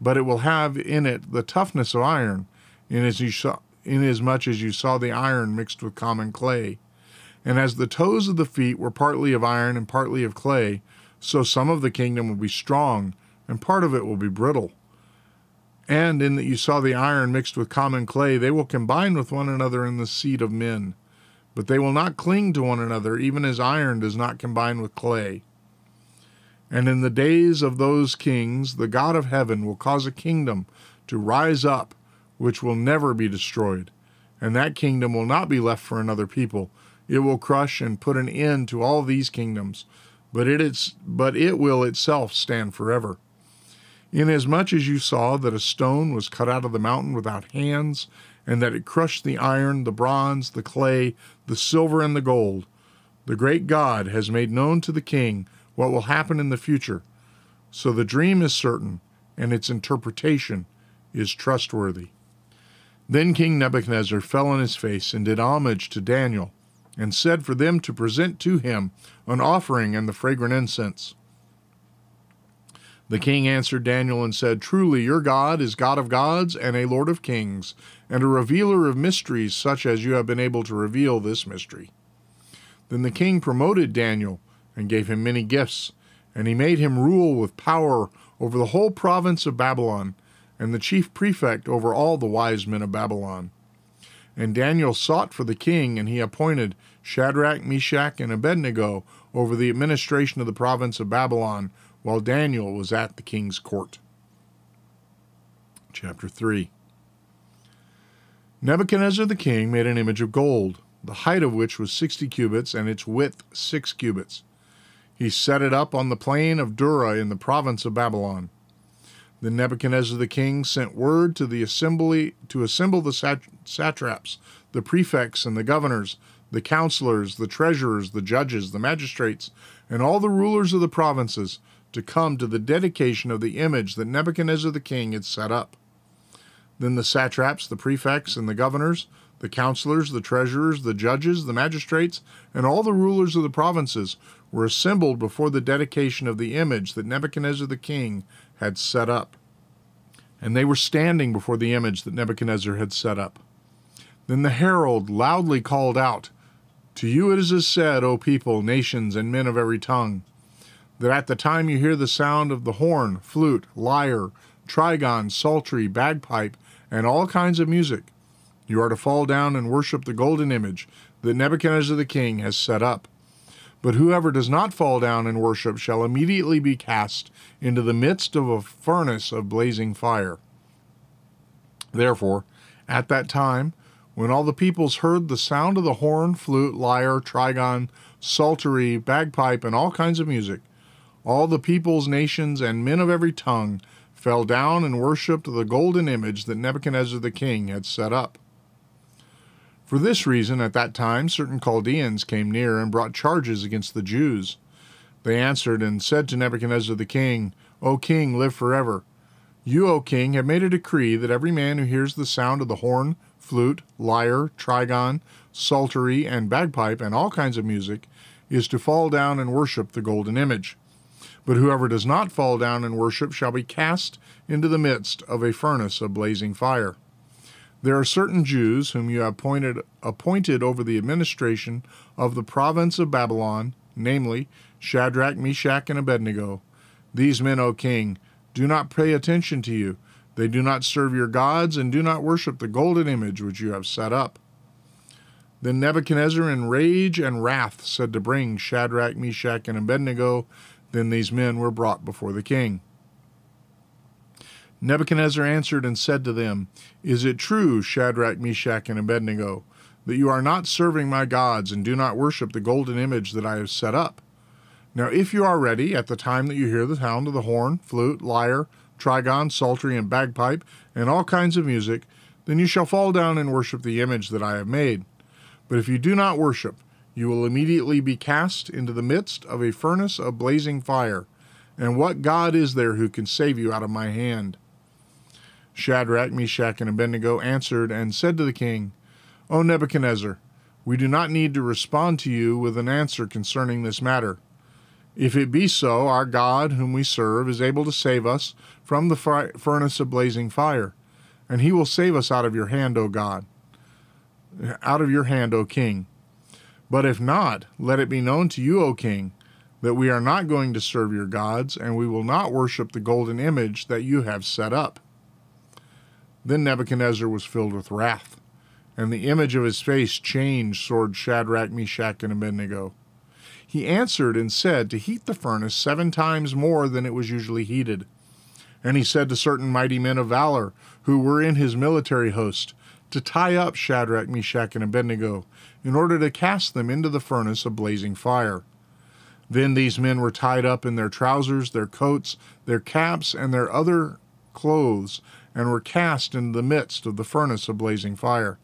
but it will have in it the toughness of iron, inas you saw, inasmuch as you saw the iron mixed with common clay. And as the toes of the feet were partly of iron and partly of clay, so some of the kingdom will be strong, and part of it will be brittle. And in that you saw the iron mixed with common clay, they will combine with one another in the seed of men, but they will not cling to one another, even as iron does not combine with clay. And in the days of those kings, the God of heaven will cause a kingdom to rise up, which will never be destroyed. And that kingdom will not be left for another people. It will crush and put an end to all these kingdoms, but it, is, but it will itself stand forever. Inasmuch as you saw that a stone was cut out of the mountain without hands, and that it crushed the iron, the bronze, the clay, the silver, and the gold, the great God has made known to the king what will happen in the future. So the dream is certain, and its interpretation is trustworthy. Then King Nebuchadnezzar fell on his face and did homage to Daniel, and said for them to present to him an offering and the fragrant incense. The king answered Daniel and said, Truly your God is God of gods and a Lord of kings, and a revealer of mysteries such as you have been able to reveal this mystery. Then the king promoted Daniel and gave him many gifts, and he made him rule with power over the whole province of Babylon, and the chief prefect over all the wise men of Babylon. And Daniel sought for the king, and he appointed Shadrach, Meshach, and Abednego over the administration of the province of Babylon, while Daniel was at the king's court. Chapter three. Nebuchadnezzar the king made an image of gold, the height of which was sixty cubits, and its width six cubits. He set it up on the plain of Dura in the province of Babylon. Then Nebuchadnezzar the king sent word to the assembly to assemble the satraps, the prefects and the governors, the counselors, the treasurers, the judges, the magistrates, and all the rulers of the provinces to come to the dedication of the image that Nebuchadnezzar the king had set up. Then the satraps, the prefects, and the governors, the counselors, the treasurers, the judges, the magistrates, and all the rulers of the provinces were assembled before the dedication of the image that Nebuchadnezzar the king had set up. And they were standing before the image that Nebuchadnezzar had set up. Then the herald loudly called out, "To you it is said, O people, nations, and men of every tongue, that at the time you hear the sound of the horn, flute, lyre, trigon, psaltery, bagpipe, and all kinds of music, you are to fall down and worship the golden image that Nebuchadnezzar the king has set up. But whoever does not fall down and worship shall immediately be cast into the midst of a furnace of blazing fire." Therefore, at that time, when all the peoples heard the sound of the horn, flute, lyre, trigon, psaltery, bagpipe, and all kinds of music, all the peoples, nations, and men of every tongue fell down and worshipped the golden image that Nebuchadnezzar the king had set up. For this reason, at that time, certain Chaldeans came near and brought charges against the Jews. They answered and said to Nebuchadnezzar the king, "O king, live forever. You, O king, have made a decree that every man who hears the sound of the horn, flute, lyre, trigon, psaltery, and bagpipe, and all kinds of music, is to fall down and worship the golden image. But whoever does not fall down and worship shall be cast into the midst of a furnace of blazing fire. There are certain Jews whom you have appointed, appointed over the administration of the province of Babylon, namely Shadrach, Meshach, and Abednego. These men, O king, do not pay attention to you. They do not serve your gods and do not worship the golden image which you have set up." Then Nebuchadnezzar in rage and wrath said to bring Shadrach, Meshach, and Abednego. Then these men were brought before the king. Nebuchadnezzar answered and said to them, "Is it true, Shadrach, Meshach, and Abednego, that you are not serving my gods and do not worship the golden image that I have set up? Now if you are ready, at the time that you hear the sound of the horn, flute, lyre, trigon, psaltery, and bagpipe, and all kinds of music, then you shall fall down and worship the image that I have made. But if you do not worship, you will immediately be cast into the midst of a furnace of blazing fire. And what God is there who can save you out of my hand?" Shadrach, Meshach, and Abednego answered and said to the king, "O Nebuchadnezzar, we do not need to respond to you with an answer concerning this matter. If it be so, our God, whom we serve, is able to save us from the fir- furnace of blazing fire, and he will save us out of your hand, O God, out of your hand, O king. But if not, let it be known to you, O king, that we are not going to serve your gods, and we will not worship the golden image that you have set up." Then Nebuchadnezzar was filled with wrath, and the image of his face changed toward Shadrach, Meshach, and Abednego. He answered and said to heat the furnace seven times more than it was usually heated. And he said to certain mighty men of valor who were in his military host to tie up Shadrach, Meshach, and Abednego in order to cast them into the furnace of blazing fire. Then these men were tied up in their trousers, their coats, their caps, and their other clothes, and were cast into the midst of the furnace of blazing fire.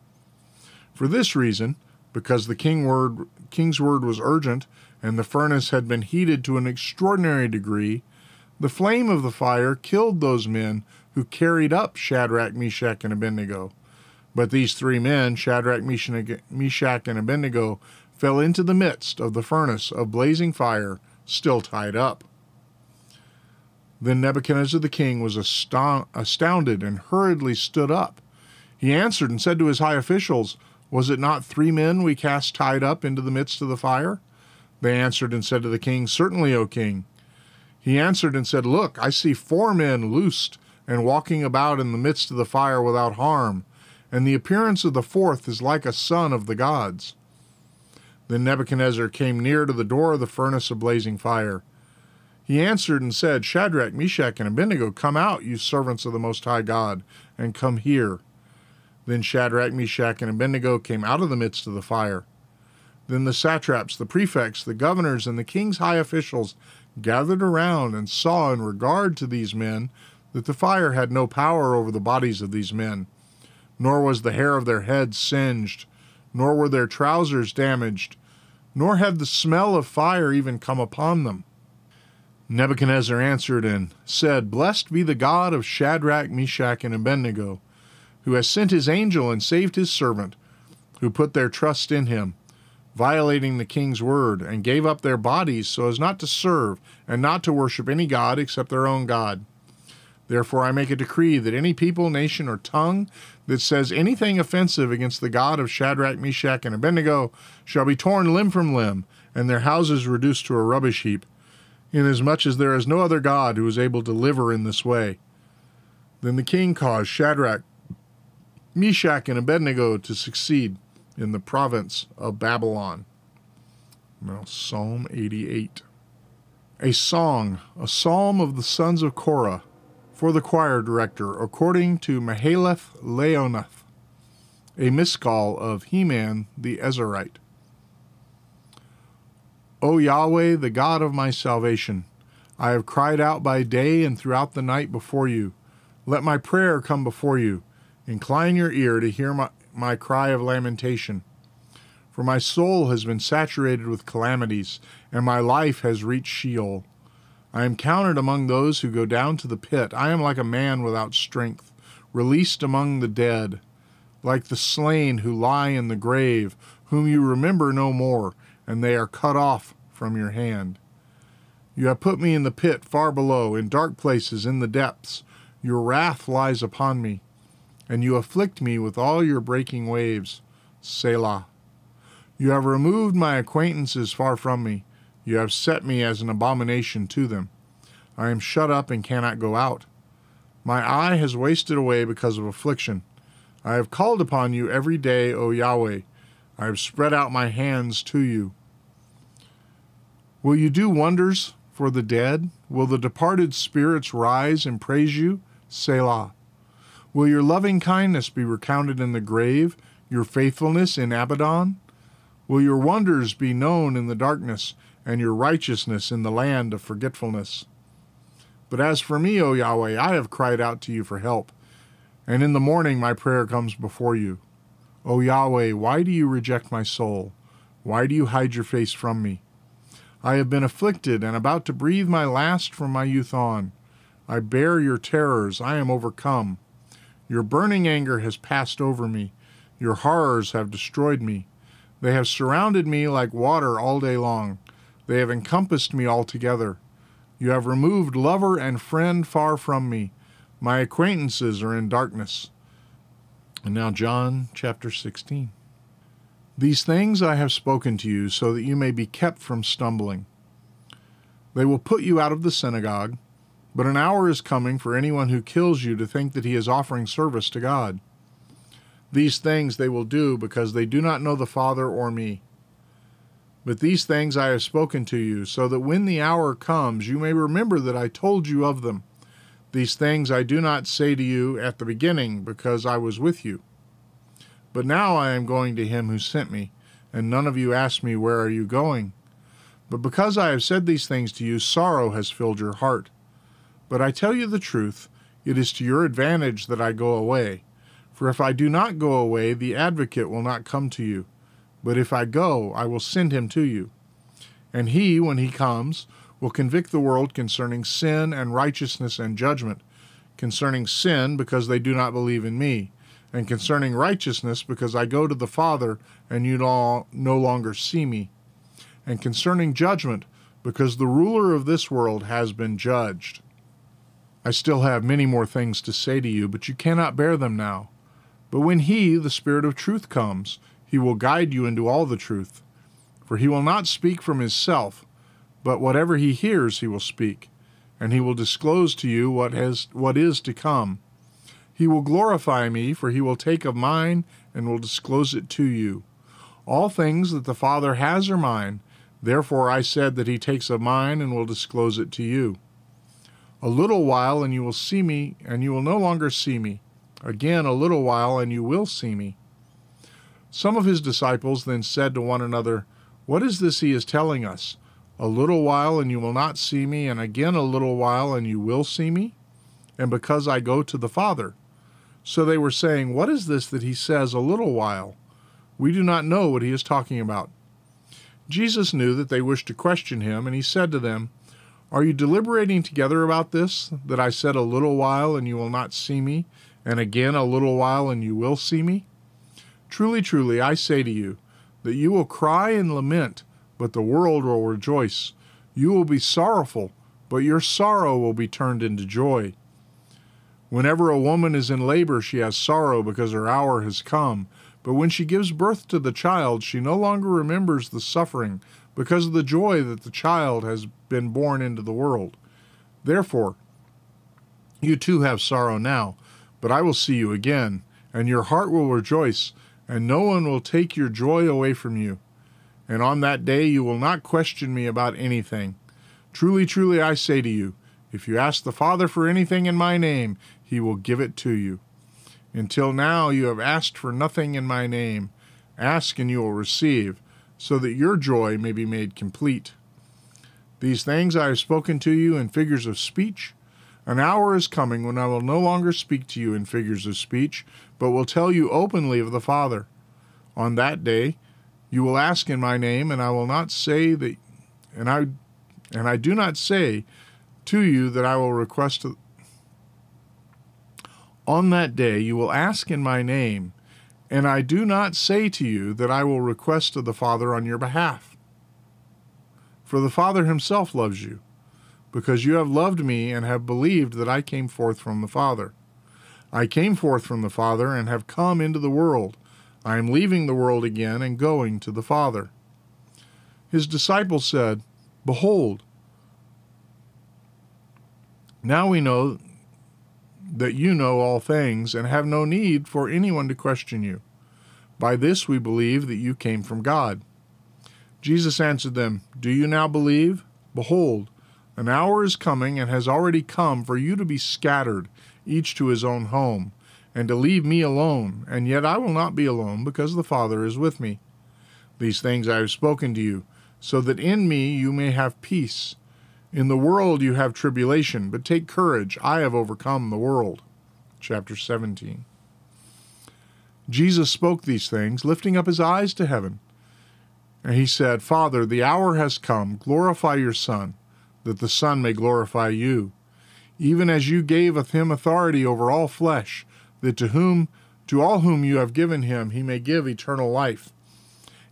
For this reason, because the king word, king's word was urgent, and the furnace had been heated to an extraordinary degree, the flame of the fire killed those men who carried up Shadrach, Meshach, and Abednego. But these three men, Shadrach, Meshach, and Abednego, fell into the midst of the furnace of blazing fire, still tied up. Then Nebuchadnezzar the king was asto- astounded and hurriedly stood up. He answered and said to his high officials, "Was it not three men we cast tied up into the midst of the fire?" They answered and said to the king, "Certainly, O king." He answered and said, "Look, I see four men loosed and walking about in the midst of the fire without harm, and the appearance of the fourth is like a son of the gods." Then Nebuchadnezzar came near to the door of the furnace of blazing fire. He answered and said, "Shadrach, Meshach, and Abednego, come out, you servants of the Most High God, and come here." Then Shadrach, Meshach, and Abednego came out of the midst of the fire. Then the satraps, the prefects, the governors, and the king's high officials gathered around and saw in regard to these men that the fire had no power over the bodies of these men, nor was the hair of their heads singed, nor were their trousers damaged, nor had the smell of fire even come upon them. Nebuchadnezzar answered and said, Blessed be the God of Shadrach, Meshach, and Abednego, who has sent his angel and saved his servant, who put their trust in him, violating the king's word, and gave up their bodies so as not to serve and not to worship any god except their own God. Therefore I make a decree that any people, nation, or tongue that says anything offensive against the God of Shadrach, Meshach, and Abednego shall be torn limb from limb, and their houses reduced to a rubbish heap, inasmuch as there is no other God who is able to deliver in this way. Then the king caused Shadrach, Meshach, and Abednego to succeed in the province of Babylon. Now, Psalm eighty-eight. A song, a psalm of the sons of Korah, for the choir director, according to Mahalath-Leonath, a miscall of Heman the Ezraite. O Yahweh, the God of my salvation, I have cried out by day and throughout the night before you. Let my prayer come before you. Incline your ear to hear my, my cry of lamentation. For my soul has been saturated with calamities, and my life has reached Sheol. I am counted among those who go down to the pit. I am like a man without strength, released among the dead, like the slain who lie in the grave, whom you remember no more, and they are cut off from your hand. You have put me in the pit far below, in dark places, in the depths. Your wrath lies upon me, and you afflict me with all your breaking waves. Selah. You have removed my acquaintances far from me. You have set me as an abomination to them. I am shut up and cannot go out. My eye has wasted away because of affliction. I have called upon you every day, O Yahweh. I have spread out my hands to you. Will you do wonders for the dead? Will the departed spirits rise and praise you? Selah. Will your loving kindness be recounted in the grave, your faithfulness in Abaddon? Will your wonders be known in the darkness, and your righteousness in the land of forgetfulness? But as for me, O Yahweh, I have cried out to you for help, and in the morning my prayer comes before you. O Yahweh, why do you reject my soul? Why do you hide your face from me? I have been afflicted and about to breathe my last from my youth on. I bear your terrors, I am overcome. Your burning anger has passed over me. Your horrors have destroyed me. They have surrounded me like water all day long. They have encompassed me altogether. You have removed lover and friend far from me. My acquaintances are in darkness. And now John chapter sixteen. These things I have spoken to you so that you may be kept from stumbling. They will put you out of the synagogue. But an hour is coming for anyone who kills you to think that he is offering service to God. These things they will do because they do not know the Father or me. But these things I have spoken to you, so that when the hour comes you may remember that I told you of them. These things I do not say to you at the beginning, because I was with you. But now I am going to him who sent me, and none of you ask me, where are you going? But because I have said these things to you, sorrow has filled your heart. But I tell you the truth, it is to your advantage that I go away. For if I do not go away, the advocate will not come to you. But if I go, I will send him to you. And he, when he comes, will convict the world concerning sin and righteousness and judgment, concerning sin because they do not believe in me, and concerning righteousness because I go to the Father and you no longer see me, and concerning judgment because the ruler of this world has been judged. I still have many more things to say to you, but you cannot bear them now. But when he, the Spirit of truth, comes, he will guide you into all the truth. For he will not speak from himself, but whatever he hears he will speak, and he will disclose to you what has what is to come. He will glorify me, for he will take of mine and will disclose it to you. All things that the Father has are mine, therefore I said that he takes of mine and will disclose it to you. A little while, and you will see me, and you will no longer see me. Again, a little while, and you will see me. Some of his disciples then said to one another, What is this he is telling us? A little while, and you will not see me, and again a little while, and you will see me? And because I go to the Father. So they were saying, What is this that he says, a little while? We do not know what he is talking about. Jesus knew that they wished to question him, and he said to them, Are you deliberating together about this, that I said a little while and you will not see me, and again a little while and you will see me? Truly, truly, I say to you, that you will cry and lament, but the world will rejoice. You will be sorrowful, but your sorrow will be turned into joy. Whenever a woman is in labor, she has sorrow because her hour has come. But when she gives birth to the child, she no longer remembers the suffering because of the joy that the child has been born into the world. Therefore, you too have sorrow now, but I will see you again, and your heart will rejoice, and no one will take your joy away from you. And on that day you will not question me about anything. Truly, truly, I say to you, if you ask the Father for anything in my name, he will give it to you. Until now you have asked for nothing in my name. Ask and you will receive, so that your joy may be made complete. These things I have spoken to you in figures of speech. An hour is coming when I will no longer speak to you in figures of speech, but will tell you openly of the Father. On that day you will ask in my name, and I will not say that, and I, and I do not say to you that I will request. A, On that day you will ask in my name, and I do not say to you that I will request of the Father on your behalf. For the Father himself loves you, because you have loved me and have believed that I came forth from the Father. I came forth from the Father and have come into the world. I am leaving the world again and going to the Father. His disciples said, Behold, now we know that you know all things and have no need for anyone to question you. By this we believe that you came from God. Jesus answered them, Do you now believe? Behold, an hour is coming and has already come for you to be scattered, each to his own home, and to leave me alone, and yet I will not be alone, because the Father is with me. These things I have spoken to you, so that in me you may have peace. In the world you have tribulation, but take courage, I have overcome the world. Chapter seventeen. Jesus spoke these things, lifting up his eyes to heaven. And he said, Father, the hour has come, glorify your Son, that the Son may glorify you, even as you gave him authority over all flesh, that to whom, to all whom you have given him he may give eternal life.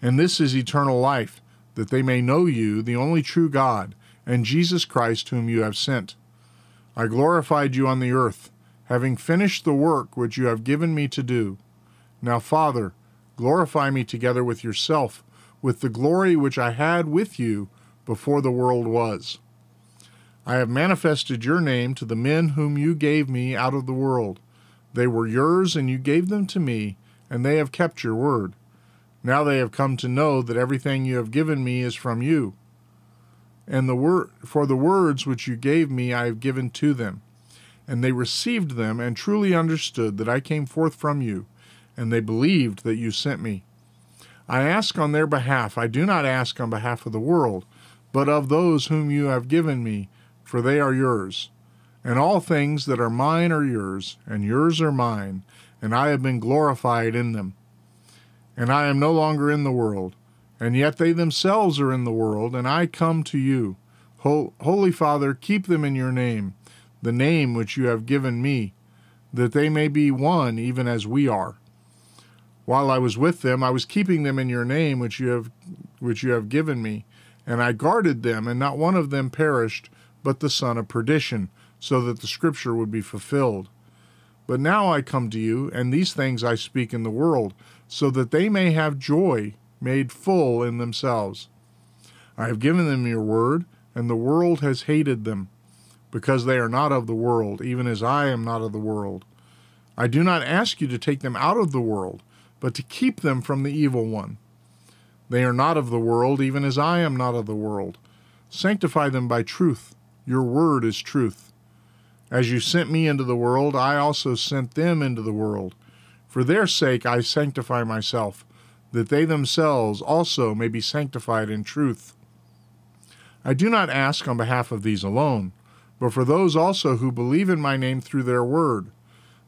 And this is eternal life, that they may know you, the only true God, and Jesus Christ whom you have sent. I glorified you on the earth, having finished the work which you have given me to do. Now, Father, glorify me together with yourself, with the glory which I had with you before the world was. I have manifested your name to the men whom you gave me out of the world. They were yours, and you gave them to me, and they have kept your word. Now they have come to know that everything you have given me is from you. And the word for the words which you gave me I have given to them. And they received them, and truly understood that I came forth from you, and they believed that you sent me. I ask on their behalf, I do not ask on behalf of the world, but of those whom you have given me, for they are yours. And all things that are mine are yours, and yours are mine, and I have been glorified in them. And I am no longer in the world, and yet they themselves are in the world, and I come to you. Holy Father, keep them in your name, the name which you have given me, that they may be one even as we are. While I was with them, I was keeping them in your name which you have which you have given me, and I guarded them, and not one of them perished, but the son of perdition, so that the scripture would be fulfilled. But now I come to you, and these things I speak in the world, so that they may have joy made full in themselves. I have given them your word, and the world has hated them, because they are not of the world, even as I am not of the world. I do not ask you to take them out of the world, but to keep them from the evil one. They are not of the world, even as I am not of the world. Sanctify them by truth. Your word is truth. As you sent me into the world, I also sent them into the world. For their sake I sanctify myself, that they themselves also may be sanctified in truth. I do not ask on behalf of these alone, but for those also who believe in my name through their word,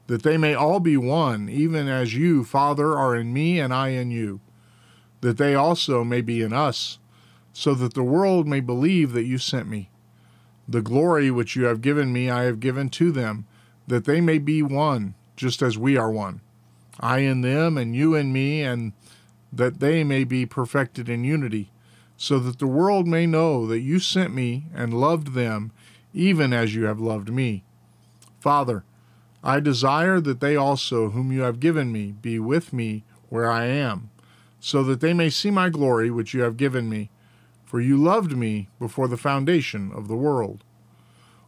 that they may all be one, even as you, Father, are in me and I in you, that they also may be in us, so that the world may believe that you sent me. The glory which you have given me I have given to them, that they may be one, just as we are one. I in them, and you in me, and that they may be perfected in unity, so that the world may know that you sent me and loved them, even as you have loved me. Father, I desire that they also, whom you have given me, be with me where I am, so that they may see my glory which you have given me, for you loved me before the foundation of the world.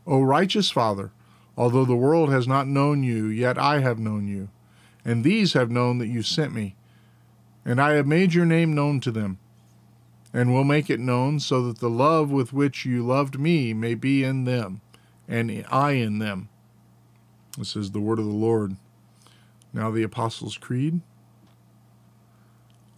O righteous Father, although the world has not known you, yet I have known you, and these have known that you sent me, and I have made your name known to them, and will make it known, so that the love with which you loved me may be in them, and I in them. This is the word of the Lord. Now the Apostles' Creed.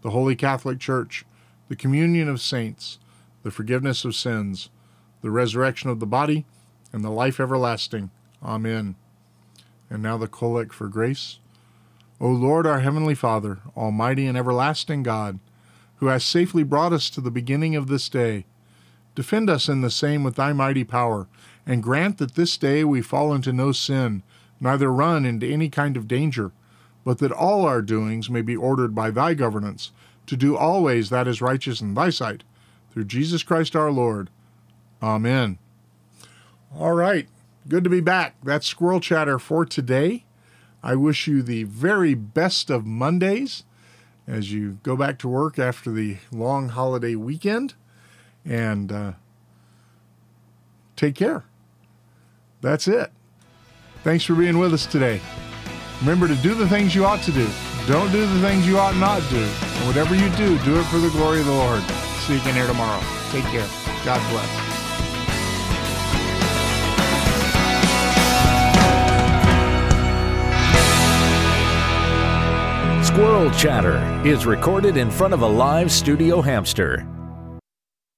the Holy Catholic Church, the communion of saints, the forgiveness of sins, the resurrection of the body, and the life everlasting. Amen. And now the collect for grace. O Lord, our heavenly Father, almighty and everlasting God, who hast safely brought us to the beginning of this day, defend us in the same with thy mighty power, and grant that this day we fall into no sin, neither run into any kind of danger, but that all our doings may be ordered by thy governance, to do always that is righteous in thy sight, through Jesus Christ our Lord. Amen. All right, good to be back. That's Squirrel Chatter for today. I wish you the very best of Mondays as you go back to work after the long holiday weekend, and uh, take care. That's it. Thanks for being with us today. Remember to do the things you ought to do. Don't do the things you ought not do. And whatever you do, do it for the glory of the Lord. See you again here tomorrow. Take care. God bless. Squirrel Chatter is recorded in front of a live studio hamster.